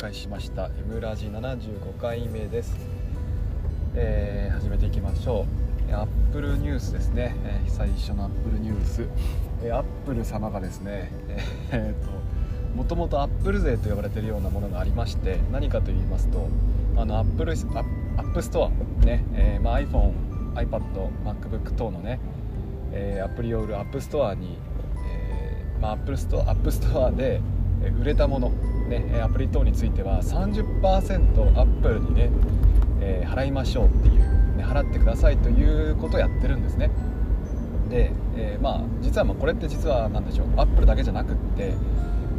開しました。 M ラジ75回目です、始めていきましょう。 Apple ニュースですね、最初の Apple ニュース、Apple 様がですね、もともと Apple 税と呼ばれているようなものがありまして、何かと言いますと、App Store、ね、iPhone、iPad、MacBook 等のね、アプリを売る App Store に、App Store で売れたもの、ね、アプリ等については 30% アップルにね、払いましょうっていう、ね、払ってくださいということをやってるんですね。で、実はこれって実は何でしょう、アップルだけじゃなくって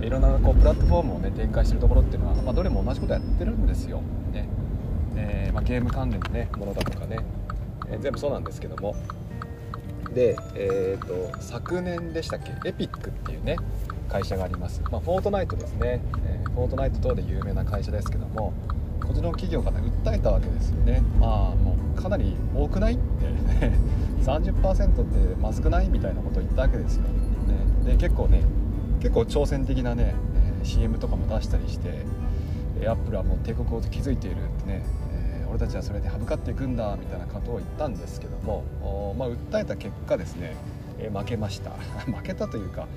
いろんなこうプラットフォームをね展開してるところっていうのは、どれも同じことやってるんですよ、ね。ゲーム関連の、ね、ものだとかね、全部そうなんですけども。で、昨年でしたっけ、エピックっていうね会社があります、フォートナイトですね、フォートナイト等で有名な会社ですけども、こちらの企業が、訴えたわけですよね。もうかなり多くないってね30% ってまずくないみたいなことを言ったわけですよ、ね。で結構挑戦的なね CM とかも出したりして、アップルはもう帝国を築いているってね、俺たちはそれで省かっていくんだみたいなことを言ったんですけども、訴えた結果ですね、負けました負けたというか、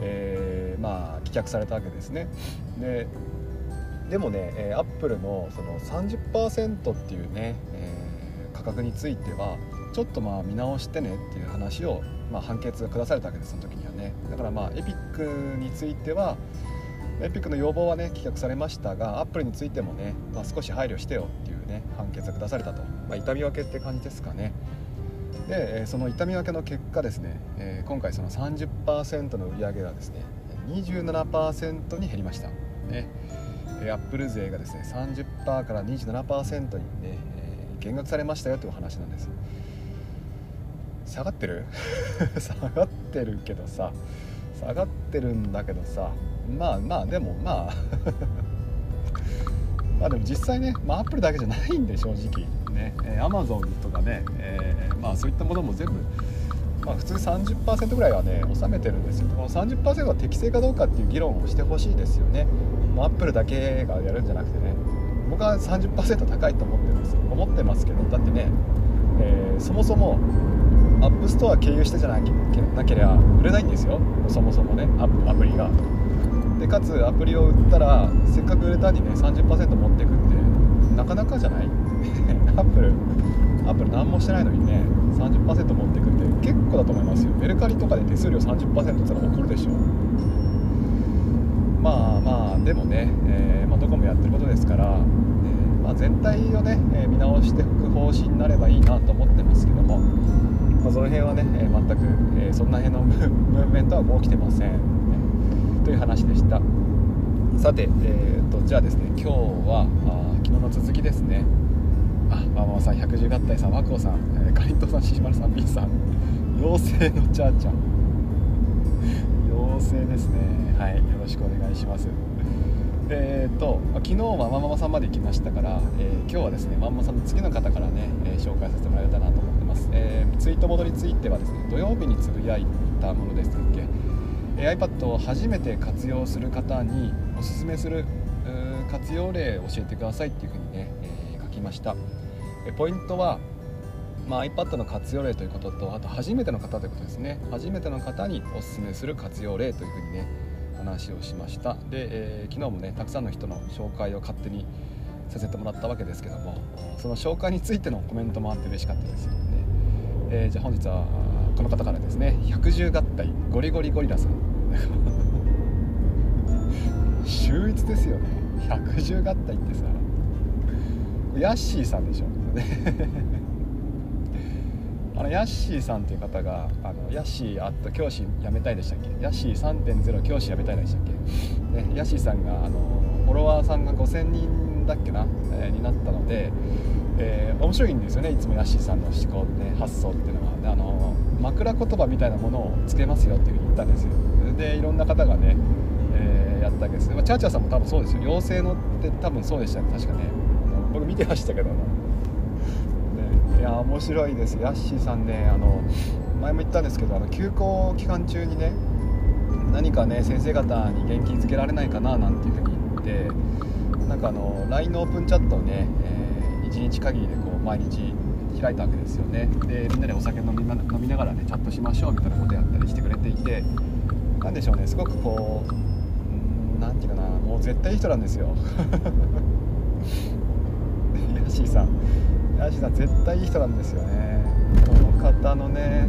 棄却されたわけですね。でもね、アップルのその 30% っていうね、価格についてはちょっと見直してねっていう話を、判決が下されたわけです、その時にはね。だからエピックについては、エピックの要望はね棄却されましたが、アップルについてもね、少し配慮してよっていうね判決が下されたと、痛み分けって感じですかね。で、その痛み分けの結果ですね、今回その 30% の売り上げがですね 27% に減りました、ね。アップル税がですね 30% から 27% にね減額されましたよという話なんです。下がってる下がってるんだけどさ、でも実際ね、アップルだけじゃないんで正直ね、Amazon とかね、そういったものも全部、普通 30% ぐらいはね納めてるんですよ。この 30% が適正かどうかっていう議論をしてほしいですよね。アップルだけがやるんじゃなくてね、僕は 30% 高いと思ってますけど、だってね、そもそもアップストア経由してじゃなければ売れないんですよ、そもそもね、アプリが。でかつアプリを売ったらせっかく売れたにね 30% 持っていくってなかなかじゃないアップル何もしてないのにね 30% 持っていくって結構だと思いますよ。メルカリとかで手数料 30% ってのは起こるでしょう。でもね、どこもやってることですから、全体をね見直していく方針になればいいなと思ってますけども、その辺はね、全く、そんな辺のムーブメントはもう起きてません、という話でした。さて、じゃあですね、今日は昨日の続きですね。さん、110合体さん、和光さん、かりんとうさん、ししまるさん、B さん、妖精のチャーちゃん妖精ですね、はい、よろしくお願いします。昨日はまんまさんまで行きましたから、今日はですね、まんまさんの次の方からね、紹介させてもらえたらなと思ってます、ツイート戻りについてはですね、土曜日につぶやいたものですっけ、iPad を初めて活用する方におすすめする活用例を教えてくださいっていうふうにね、書きました。ポイントは、iPad の活用例ということと、あと初めての方ということですね。初めての方におすすめする活用例というふうにね話をしました。で、昨日もねたくさんの人の紹介を勝手にさせてもらったわけですけども、その紹介についてのコメントもあって嬉しかったですよね。じゃあ本日はこの方からですね、110合体ゴリゴリゴリラさん秀逸ですよね、110合体ってさ、ヤッシーさんでしょヤッシーさんという方が、ヤッシーあった教師辞めたいでしたっけ、ヤッシー 3.0 教師辞めたいでしたっけ、ね、ヤッシーさんがフォロワーさんが5000人だっけな、になったので、面白いんですよね。いつもヤッシーさんの思考、ね、発想っていうのは、ね、枕言葉みたいなものをつけますよっていうふうに言ったんですよ。でいろんな方がね、やったわけです、チャーチャーさんも多分そうですよ。妖精のって多分そうでしたね、確かね、僕見てましたけども、いや面白いです。ヤッシーさんね、前も言ったんですけど、休校期間中にね何かね先生方に元気づけられないかななんていうふうに言って、なんかLINE のオープンチャットをね、1日限りでこう毎日開いたわけですよね。でみんなでお酒飲みながらねチャットしましょうみたいなことやったりしてくれていて、なんでしょうね、すごくこうなんていうかな、もう絶対いい人なんですよヤシーさん絶対いい人なんですよね。この方のね、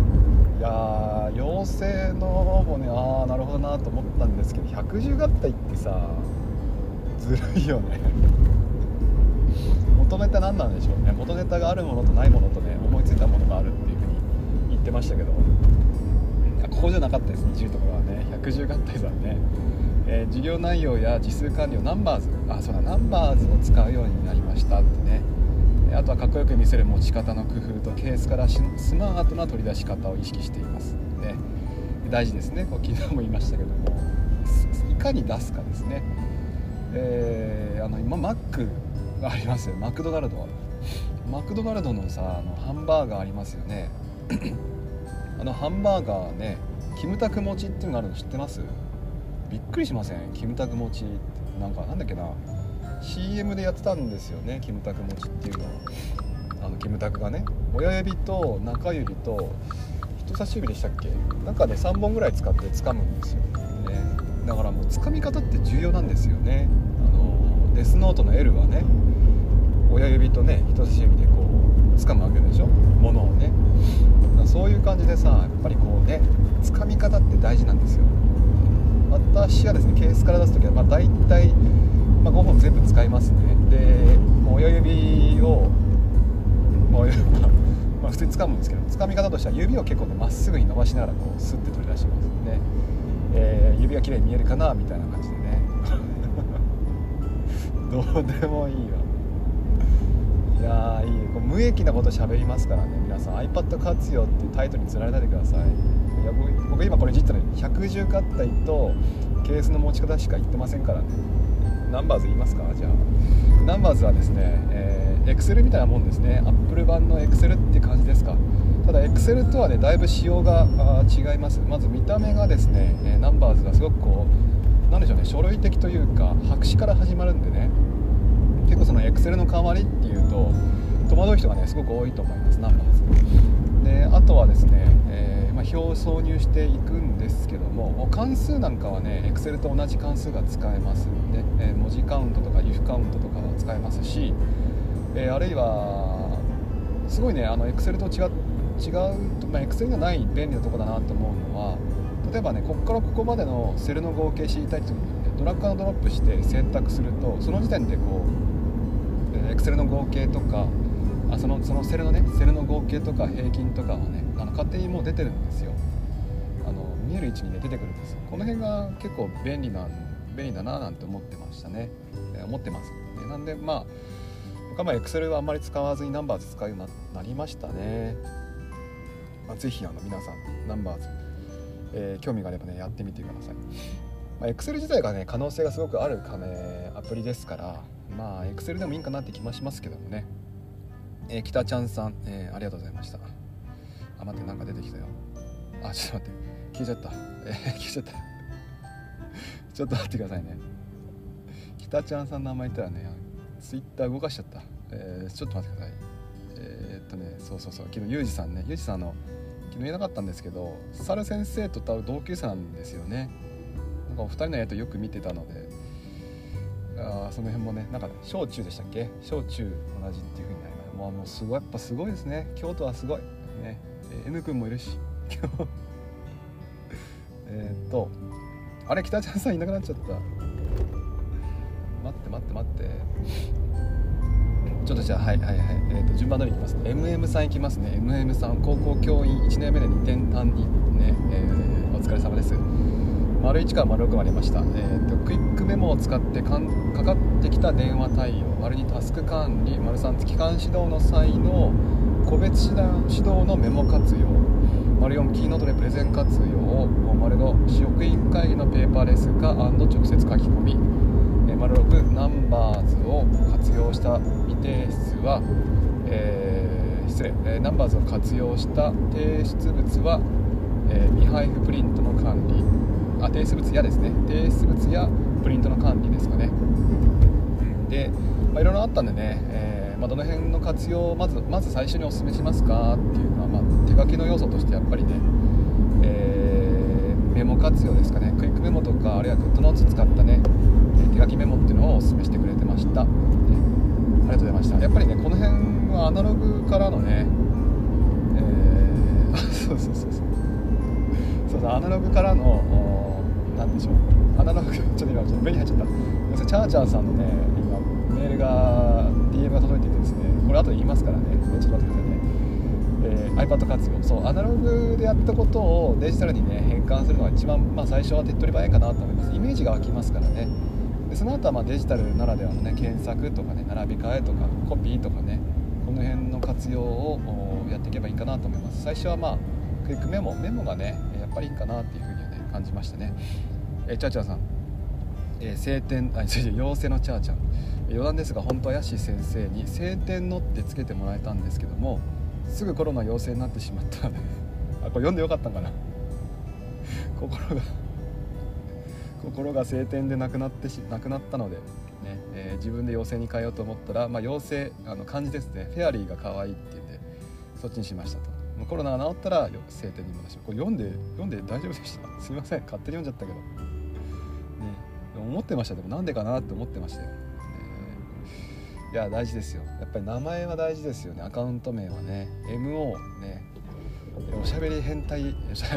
いや陽性のもね、ああなるほどなと思ったんですけど、110合体ってさずるいよね元ネタ何なんでしょうね。元ネタがあるものとないものとね、思いついたものがあるっていうふうに言ってましたけど、ここじゃなかったです。20とかはね、110合体さんね、事業内容や時数管理をNumbers、あ、そうだ、Numbersを使うようになりましたってね。あとはかっこよく見せる持ち方の工夫とケースからスマートな取り出し方を意識していますね。大事ですね。こう昨日も言いましたけども、いかに出すかですね。今マックがありますよ。マクドナルドのさ、ハンバーガーありますよねハンバーガーね、キムタク餅っていうのがあるの知ってます？びっくりしません？キムタク餅ってなんだっけな、CM でやってたんですよね、キムタク餅っていうのは。キムタクがね、親指と中指と人差し指でしたっけ、なんかね3本ぐらい使って掴むんですよ、ね、だからもう掴み方って重要なんですよね。デスノートの L はね、親指とね人差し指でこう掴むわけでしょ、ものをね。そういう感じでさ、やっぱりこうね、掴み方って大事なんですよ。私はですね、ケースから出すときはだいたい5本全部使いますね。で、親指を、普通に掴むんですけど、掴み方としては指を結構ねまっすぐに伸ばしながらこうスッて取り出しますね。指がきれいに見えるかなみたいな感じでねどうでもいいわ。いやー、いい、こう無益なこと喋りますからね。皆さん iPad 活用っていうタイトルにつられないでください。いや、僕今これ実はね、110合体とケースの持ち方しか言ってませんからね。ナンバーズ言いますか？じゃあナンバーズはですね、Excel みたいなもんですね。 Apple 版の Excel って感じですか。ただ Excel とはねだいぶ仕様が違います。まず見た目がですね、ナンバーズがすごくこうなんでしょうね、書類的というか白紙から始まるんでね、結構その Excel の代わりっていうと戸惑う人がねすごく多いと思います、ナンバーズで。あとはですね、表を挿入していくんですけども、関数なんかはね Excel と同じ関数が使えますので、文字カウントとか if カウントとかは使えますし、あるいはすごいね、Excel と違う、Excel にはない便利なとこだなと思うのは、例えばねここからここまでのセルの合計知りたいときに、ね、ドラッグ&ドロップして選択すると、その時点でこう、Excel の合計とかそのセルのね、セルの合計とか平均とかはね、勝手にもう出てるんですよ。見える位置に、ね、出てくるんですよ。この辺が結構便利だななんて思ってましたね、思ってます、ね。なんで僕はExcel はあんまり使わずにNumbers使うようになりましたね。ぜひ皆さんNumbers、興味があればねやってみてください。Excel 自体がね可能性がすごくあるアプリですから、Excel でもいいんかなって気もしますけどもね。北ちゃんさん、ありがとうございました。あ、待って、なんか出てきたよ。あ、ちょっと待って、消えちゃったちょっと待ってくださいね。北ちゃんさんの名前言ったらね、ツイッター動かしちゃった、ちょっと待ってください。そう、昨日ゆうじさん昨日言えなかったんですけど、サル先生と同級生なんですよね。なんかお二人のやつよく見てたので、その辺もね、なんか小中でしたっけ、小中同じっていう風になります。もうすごい、やっぱすごいですね、京都はすごい、ね、N 君もいるしあれ、北ちゃんさんいなくなっちゃった。待ってちょっとじゃあ順番通りいきますね。 MM さんいきますね。 MM さん、高校教員1年目で2点単にね、お疲れ様です。丸1から丸6までありました。クイックメモを使ってかかってきた電話対応、丸2タスク管理、丸3機関指導の際の個別指導のメモ活用、丸4キーノートでプレゼン活用、丸5職員会議のペーパーレス化&直接書き込み、丸6ナンバーズを活用した未提出は、ナンバーズを活用した提出物は、未配布プリントの管理、提出物やプリントの管理ですかね。で、いろいろあったんでね、どの辺の活用をまず最初にお勧めしますかっていうのは、手書きの要素としてやっぱりね、メモ活用ですかね、クイックメモとかあるいは GoodNotes 使ったね手書きメモっていうのをお勧めしてくれてました、ありがとうございました。やっぱりねこの辺はアナログからのね、そうアナログからのなんでしょう、アナログちょっと今目に入っちゃった。要するにチャーチャーさんのね今メールが DM が届いててですね、これ後で言いますからね、ちょっと待ってくださいね。iPad 活用、そうアナログでやったことをデジタルにね変換するのが一番、最初は手っ取り早いかなと思います。イメージが湧きますからね。でその後はデジタルならではのね検索とかね並び替えとかコピーとかね、この辺の活用をやっていけばいいかなと思います。最初はクイックメモがねやっぱりいいかなっていうふうにね感じましたね。チャーチャーさん、妖精のチャーチャー、余談ですが本当はヤッシー先生に晴天のってつけてもらえたんですけども、すぐコロナ陽性になってしまったあ、これ読んでよかったんかな心が晴天でなくなったので、ね自分で陽性に変えようと思ったら、陽性漢字ですね、フェアリーが可愛いって言ってそっちにしましたと。もうコロナが治ったら晴天に戻し、これ読んで大丈夫でした、すみません勝手に読んじゃったけど、ね、思ってました。でもなんでかなって思ってましたよ。いや大事ですよ、やっぱり名前は大事ですよね。アカウント名はね MO ね、おしゃべり変態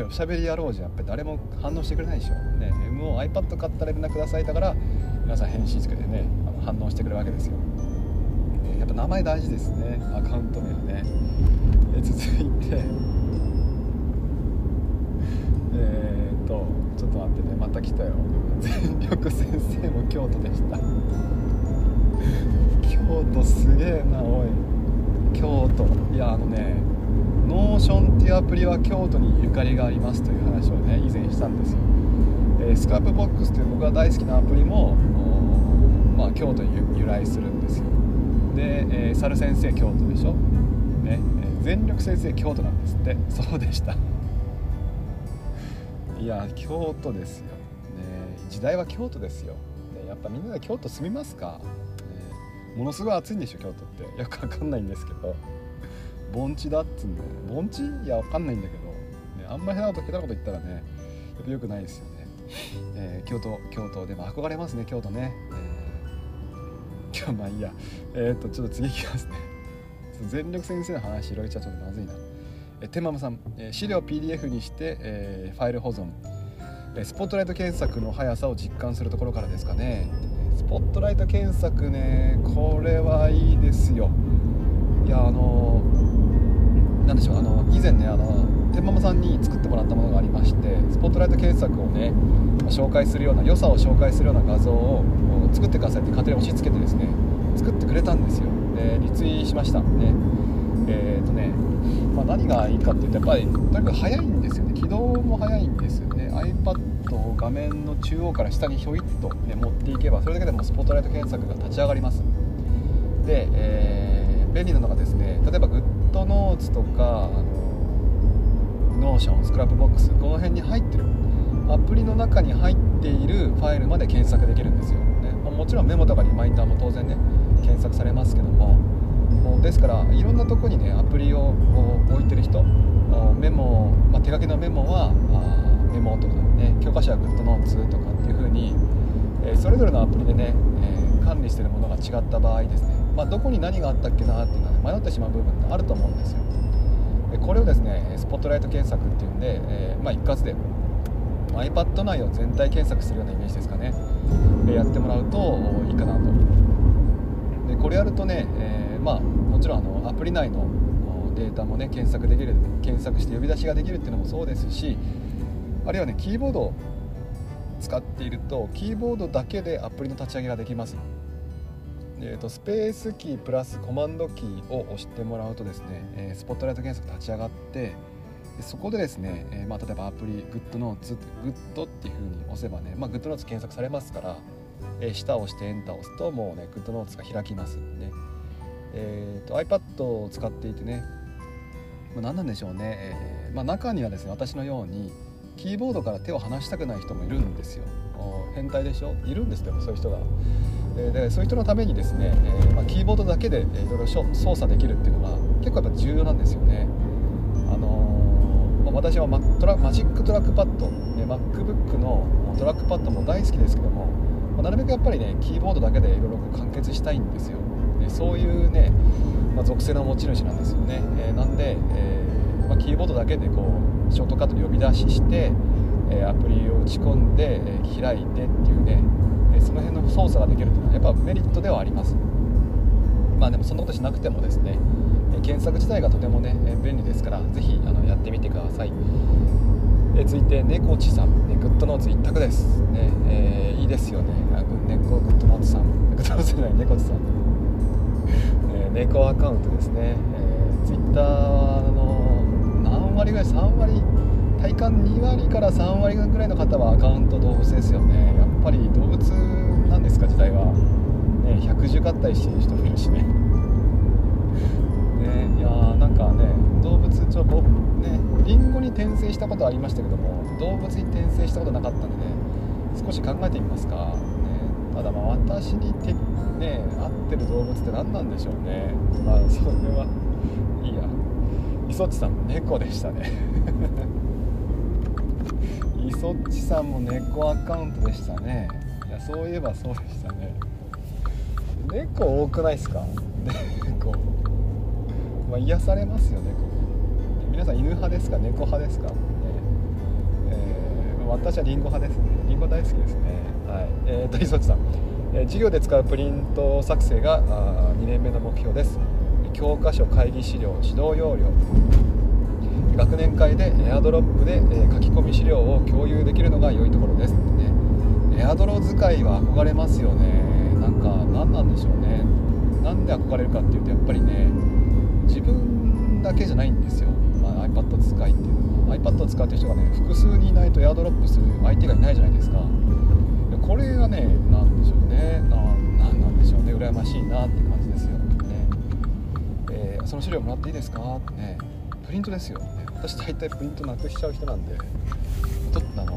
おしゃべり野郎じゃやっぱり誰も反応してくれないでしょ、ね、MO iPad 買ったら連絡くださいだから皆さん返信つけてね反応してくれるわけですよ、ね、やっぱ名前大事ですね、アカウント名はね。続いてちょっと待ってね、また来たよ全力先生も京都でした京都すげえな、おい京都、いやNotion っていうアプリは京都にゆかりがありますという話をね以前したんですよ。スクラップボックスという僕が大好きなアプリも、京都に由来するんですよ。で、猿先生京都でしょ、ね全力先生京都なんですって、そうでしたいや京都ですよ、ね、時代は京都ですよ、ね、やっぱみんなで京都住みますか。ものすごい暑いんでしょ京都って、よくわかんないんですけど盆地だっつうんで、盆地いやわかんないんだけど、ね、あんまり下手なこと言ったらねやっぱ良くないですよね、京都でも憧れますね京都ね、今日いいや、ちょっと次いきますね全力先生の話広げちゃちょっとまずいな。てんままさん、資料 PDF にして、ファイル保存、スポットライト検索の速さを実感するところからですかね。スポットライト検索ね、これはいいですよ。いやなんでしょう、以前ねてんままさんに作ってもらったものがありまして、スポットライト検索をね紹介するような良さを紹介するような画像を作ってくださいって勝手に押し付けてですね作ってくれたんですよ。でリツイートしましたね。何がいいかっていうとやっぱりとにかく早いんですよね、起動も早いんですよね。 iPad を画面の中央から下にひょいっと、ね、持っていけばそれだけでもスポットライト検索が立ち上がります。で、便利なのがですね、例えば GoodNotes とか Notion、 スクラップボックス、この辺に入ってるアプリの中に入っているファイルまで検索できるんですよ、ね、もちろんメモとかリマインダーも当然ね検索されますけども、ですからいろんなとこにねアプリを置いてる人、メモ、手書きのメモはメモとかね、教科書は GoodNotes とかっていう風に、それぞれのアプリでね、管理してるものが違った場合ですね、どこに何があったっけなっていうのは、迷ってしまう部分ってあると思うんですよ。でこれをですねスポットライト検索っていうんで、一括で iPad 内を全体検索するようなイメージですかね、やってもらうといいかなと。でこれやるとね、もちろんアプリ内のデータもね検索できる、検索して呼び出しができるっていうのもそうですし、あるいはねキーボードを使っているとキーボードだけでアプリの立ち上げができます。スペースキープラスコマンドキーを押してもらうとですね、スポットライト検索立ち上がって、そこでですね、例えばアプリ GoodNotes、 Good っていう風に押せばね、GoodNotes 検索されますから、下を押してエンターを押すともうね GoodNotes が開きますんで、iPad を使っていてね、何なんでしょうね、中にはですね私のようにキーボードから手を離したくない人もいるんですよ。変態でしょ、いるんですけどそういう人が、でそういう人のためにですね、キーボードだけでいろいろ操作できるっていうのが結構やっぱ重要なんですよね。私はマジックトラックパッド、MacBook のトラックパッドも大好きですけども、なるべくやっぱりねキーボードだけでいろいろ完結したいんですよ。でそういうね、属性の持ち主なんですよね。なんで、キーボードだけでこうショートカットで呼び出しして、アプリを打ち込んで、開いてっていうね、その辺の操作ができるというのはやっぱメリットではあります。まあでもそんなことしなくてもですね、検索自体がとてもね便利ですから、ぜひやってみてください。続いて猫ちさん、GoodNotes 一択です、ね。いいですよね。GoodNotes さん、GoodNotes じゃない猫ちさん、猫アカウントですね。Twitter の何割ぐらい、3割体感2割から3割ぐらいの方はアカウント動物ですよね。やっぱり動物なんですか時代は、ね、110合体してる人もいるしね。いやーなんかね動物リンゴに転生したことはありましたけども、動物に転生したことなかったので、ね、少し考えてみますか、ただ私に合ってる動物って何なんでしょうね。それはいいや。磯地さんも猫でしたね。磯地さんも猫アカウントでしたね。いやそういえばそうでしたね。猫多くないですか。猫癒されますよね。皆さん犬派ですか猫派ですか、私はリンゴ派ですね。リンゴ大好きですね、はい。磯地さん、授業で使うプリント作成が2年目の目標です。教科書、会議資料、指導要領、学年会でエアドロップで、書き込み資料を共有できるのが良いところです、エアドロ使いは憧れますよね。なんか何なんでしょうね。なんで憧れるかっていうとやっぱりね自分だけじゃないんですよ、iPad 使いっていうのは iPad を使ってる人がね複数にいないとエアドロップする相手がいないじゃないですか。これがねなんでしょうね、なんでしょうね、羨ましいなって感じですよね。その資料もらっていいですかってね、プリントですよ、私大体プリントなくしちゃう人なんで、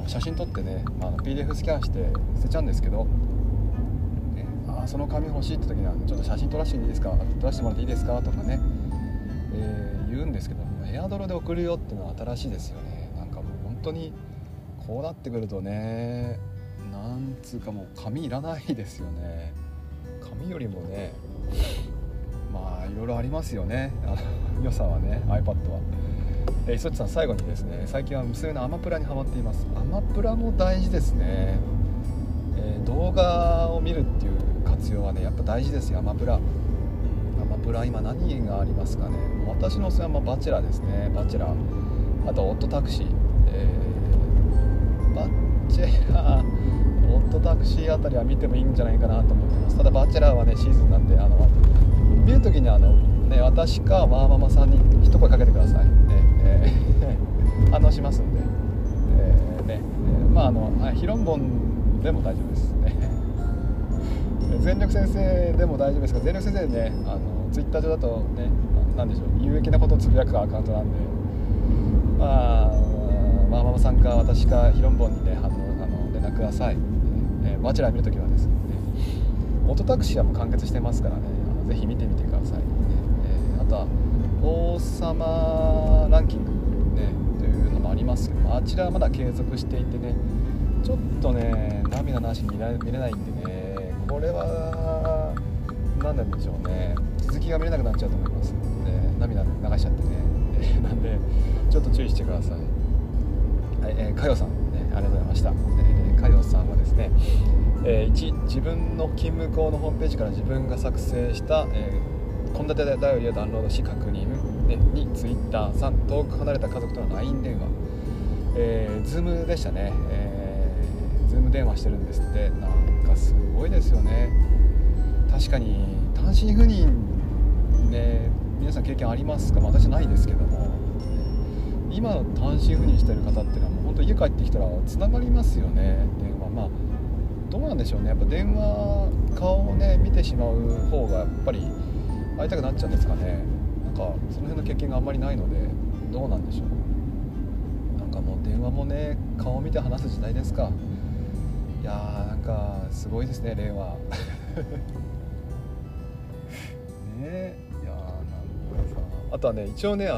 写真撮ってね、PDF スキャンして捨てちゃうんですけど、その紙欲しいって時にはちょっと写真撮らせていいですか、撮らせてもらっていいですかとかね、言うんですけど、エアドロで送るよっていうのは新しいですよね。なんかもう本当にこうなってくるとね、なんつうかもう紙いらないですよね。紙よりもね、いろいろありますよね。良さはね、iPad は。磯地さん最後にですね、最近は娘のアマプラにハマっています。アマプラも大事ですね。動画を見るっていう活用はね、やっぱ大事ですよ。アマプラ。今何がありますかね。私のお世話はバチェラーですね。バチェラー、あとオットタクシー、バチェラー、オットタクシーあたりは見てもいいんじゃないかなと思ってます。ただバチェラーはねシーズンなんで、見るときに私かママさんに一声かけてください、反応しますんで、ヒロンボンでも大丈夫ですね。全力先生でも大丈夫ですが、全力先生ね、ツイッター上だとね、なんでしょう、有益なことをつぶやくアカウントなんで、ママさんか私かヒロンボンにね、連絡ください。バチェラー見るときはですね、オトタクシーはもう完結してますからね、ぜひ見てみてください、あとは王様ランキングねというのもありますけど、あちらはまだ継続していてね、ちょっとね涙なしに見れないんでね、これは何なんでしょうね、続きが見れなくなっちゃうと思いますので、涙流しちゃってね、なんでちょっと注意してください。かよさん、ありがとうございました。かよさんはですね、1、自分の勤務校のホームページから自分が作成した献立やダイオリーをダウンロードし確認、2、Twitter、3、遠く離れた家族との LINE 電話、Zoom でしたね、Zoom 電話してるんですって。すごいですよね。確かに単身赴任ね、皆さん経験ありますか。私ないですけども、今の単身赴任してる方っていうのはもう本当家帰ってきたらつながりますよね。電話、どうなんでしょうね、やっぱ電話顔をね見てしまう方がやっぱり会いたくなっちゃうんですかね。なんかその辺の経験があんまりないのでどうなんでしょう。なんかもう電話もね、顔を見て話す時代ですか。いやー、なんかすごいですね、令和ね。いやー、なんかさ、あとはね、一応ね、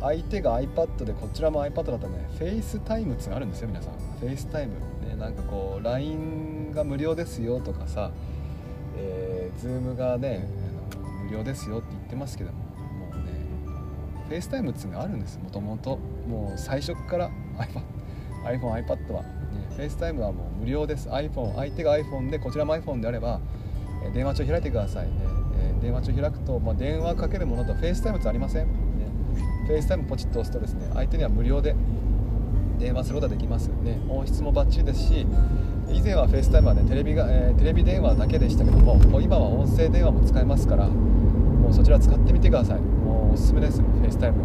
相手が iPad でこちらも iPad だったらね、FaceTime つがあるんですよ、皆さん。FaceTime ね、なんかこう LINE が無料ですよとかさ、Zoom がね無料ですよって言ってますけども、もうね、FaceTime つがあるんです。もともともう最初から iPhone、iPad は、ね、FaceTime はもう無料です。iPhone、相手が iPhone でこちらも iPhone であれば、電話帳開いてくださいね。電話帳開くと、まあ、電話かけるものと FaceTime つありません。FaceTime ポチッと押すとですね、相手には無料で電話することができますよね。音質もバッチリですし、以前は FaceTime はね、テレビ電話だけでしたけども、今は音声電話も使えますから、もうそちら使ってみてください。もうおすすめです、 FaceTime ね。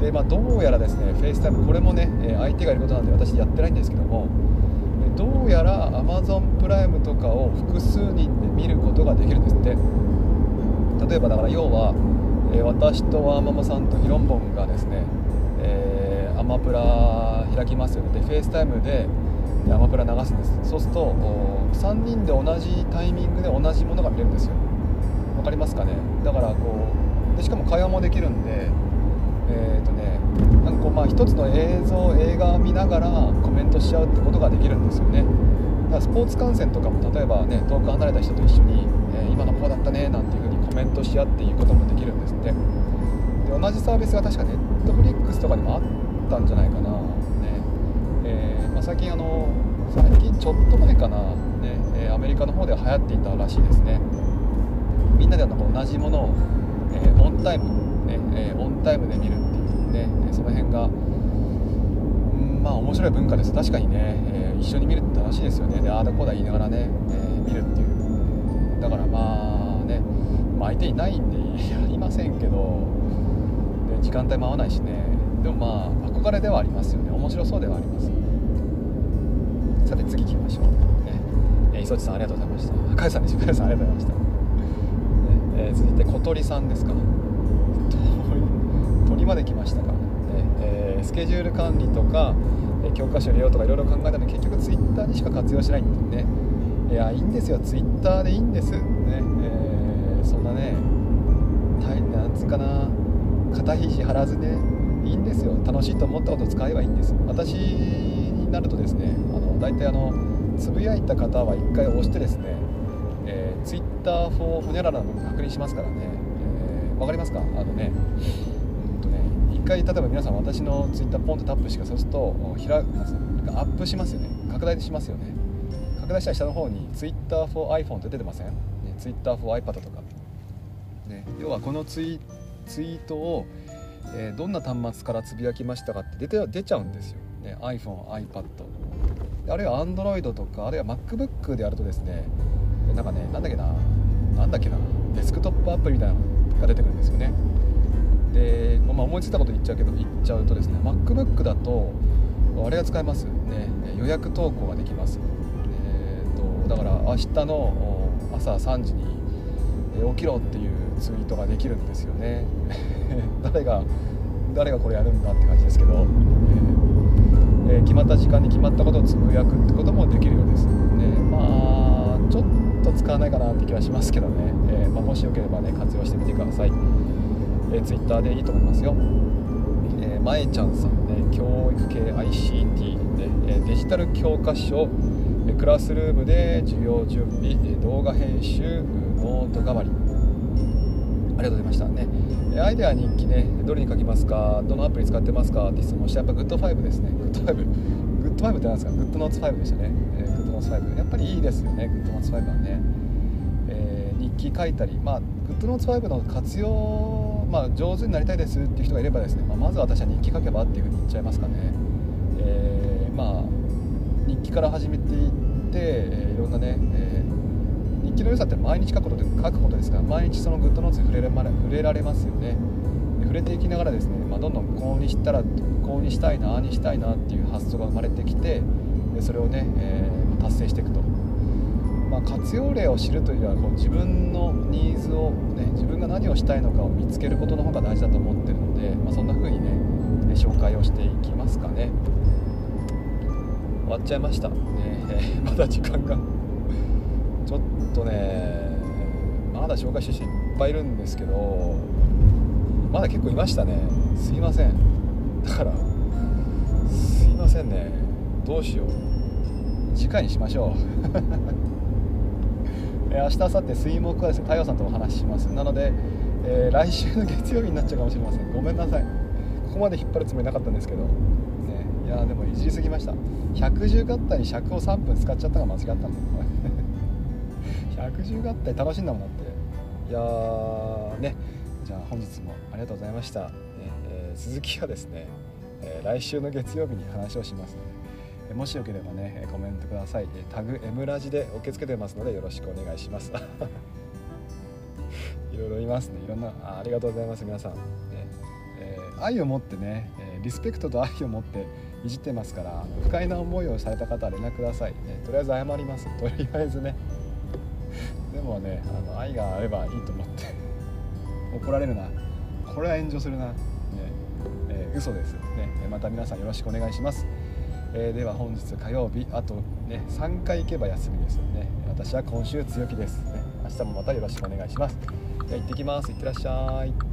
で、まあ、どうやらですね、 FaceTime これもね、相手がいることなんで私やってないんですけども、どうやら Amazon プライムとかを複数人で見ることができるんですって。例えばだから、要は私とワーママさんとヒロンボンがですね、アマプラ開きますよね。で、フェイスタイムでアマプラ流すんです。そうすると3人で同じタイミングで同じものが見れるんですよ。わかりますかね。だからこうで、しかも会話もできるんで、なんかこう、まあ、一つの映画見ながらコメントしちゃうってことができるんですよね。だからスポーツ観戦とかも、例えばね、遠く離れた人と一緒に、今のこうだったねなんていう風にコメントし合っていうこともできるんですって。で、同じサービスが確か Netflix とかにもあったんじゃないかな、ね。まあ、最近ちょっと前かな、ね、アメリカの方では流行っていたらしいですね。みんなで同じものを、オンタイムで見るっていうね、その辺がまあ面白い文化です。確かにね、一緒に見るって楽しいですよね。で、ああだこうだ言いながらね、見るっていう。だからまあね、まあ、相手いないんでやりませんけど、で、時間帯も合わないしね。でもまあ憧れではありますよね。面白そうではあります。さて、次行きましょう。磯地さん、ありがとうございました。かよさんでしょ。かよさん、ありがとうございました、ね。続いて小鳥さんですか。鳥まで来ましたか。スケジュール管理とか教科書入れようとかいろいろ考えたのに、結局ツイッターにしか活用しないんでね。いや、いいんですよ、ツイッターでいいんですね。そんなね、なんつうかな、肩肘張らずね、いいんですよ。楽しいと思ったことを使えばいいんです。私になるとですね、大体つぶやいた方は1回押してですね、ツイッターforほにゃららの確認しますからね。わかりますか。1回、例えば皆さん、私のツイッターポンとタップして、そうするとアップしますよね。拡大しますよね。拡大したら下の方に Twitter for iPhone って出てません、ね、Twitter for iPad とか、ね。要はこのツイートを、どんな端末からつぶやきましたかって出ちゃうんですよ、ね。iPhone、iPad、あるいは Android とか、あるいは MacBook でやるとですね、デスクトップアプリみたいなのが出てくるんですよね。で、まあ、思いついたこと言っちゃうとですね、 MacBook だとあれが使えますね。予約投稿ができます、だから明日の朝3時に起きろっていうツイートができるんですよね誰がこれやるんだって感じですけど、決まった時間に決まったことをつぶやくってこともできるようですね。まあ、ちょっと使わないかなって気はしますけどね、もしよければね、活用してみてください。ツイッターでいいと思いますよ。まえちゃんさんね、教育系 ICT で、デジタル教科書、クラスルームで授業準備、動画編集、ノート代わり。ありがとうございましたね。アイデア日記ね、どれに書きますか、どのアプリ使ってますかって質問して、やっぱ Good5 ですね。Good5 って何ですか。 GoodNotes 5でしたね、GoodNotes 5、やっぱりいいですよね。 GoodNotes 5はね、日記書いたり、まあ GoodNotes 5の活用、まあ、上手になりたいですっていう人がいればですね、まず私は日記書けばっていうふうに言っちゃいますかね。まあ、日記から始めていって、いろんなね、日記の良さって毎日書くことですから、毎日そのグッドノーツに触れられますよね。触れていきながらですね、まあ、どんどんこうにしたいな、ああにしたいなっていう発想が生まれてきて、それをね、達成していくと。まあ、活用例を知るというよりはこう自分のニーズを、ね、自分が何をしたいのかを見つけることの方が大事だと思っているので、まあ、そんな風にね紹介をしていきますかね。終わっちゃいました、まだ時間がちょっとねまだ紹介していっぱいいるんですけどまだ結構いましたね。すいません。だからすいませんね。どうしよう、次回にしましょう。明日明後日水木はですね太陽さんとお話ししますなので、来週の月曜日になっちゃうかもしれません。ごめんなさい。ここまで引っ張るつもりなかったんですけど、ね、いやでもいじりすぎました。110合体に尺を3分使っちゃったのが間違ったんだよ110合体楽しんだもんだって。いやーね、じゃあ本日もありがとうございました、続きはですね、来週の月曜日に話をしますのでもしよければねコメントください。タグ M ラジで受け付けてますのでよろしくお願いしますいろいろいますね。いろんな ありがとうございます皆さん、愛を持ってねリスペクトと愛を持っていじってますから不快な思いをされた方は連絡ください、とりあえず謝ります。とりあえずねでもね愛があればいいと思って怒られるなこれは炎上するな、嘘です、また皆さんよろしくお願いします。では本日火曜日あとね3回行けば休みですよね。私は今週強気です、明日もまたよろしくお願いします。行ってきます。いってらっしゃい。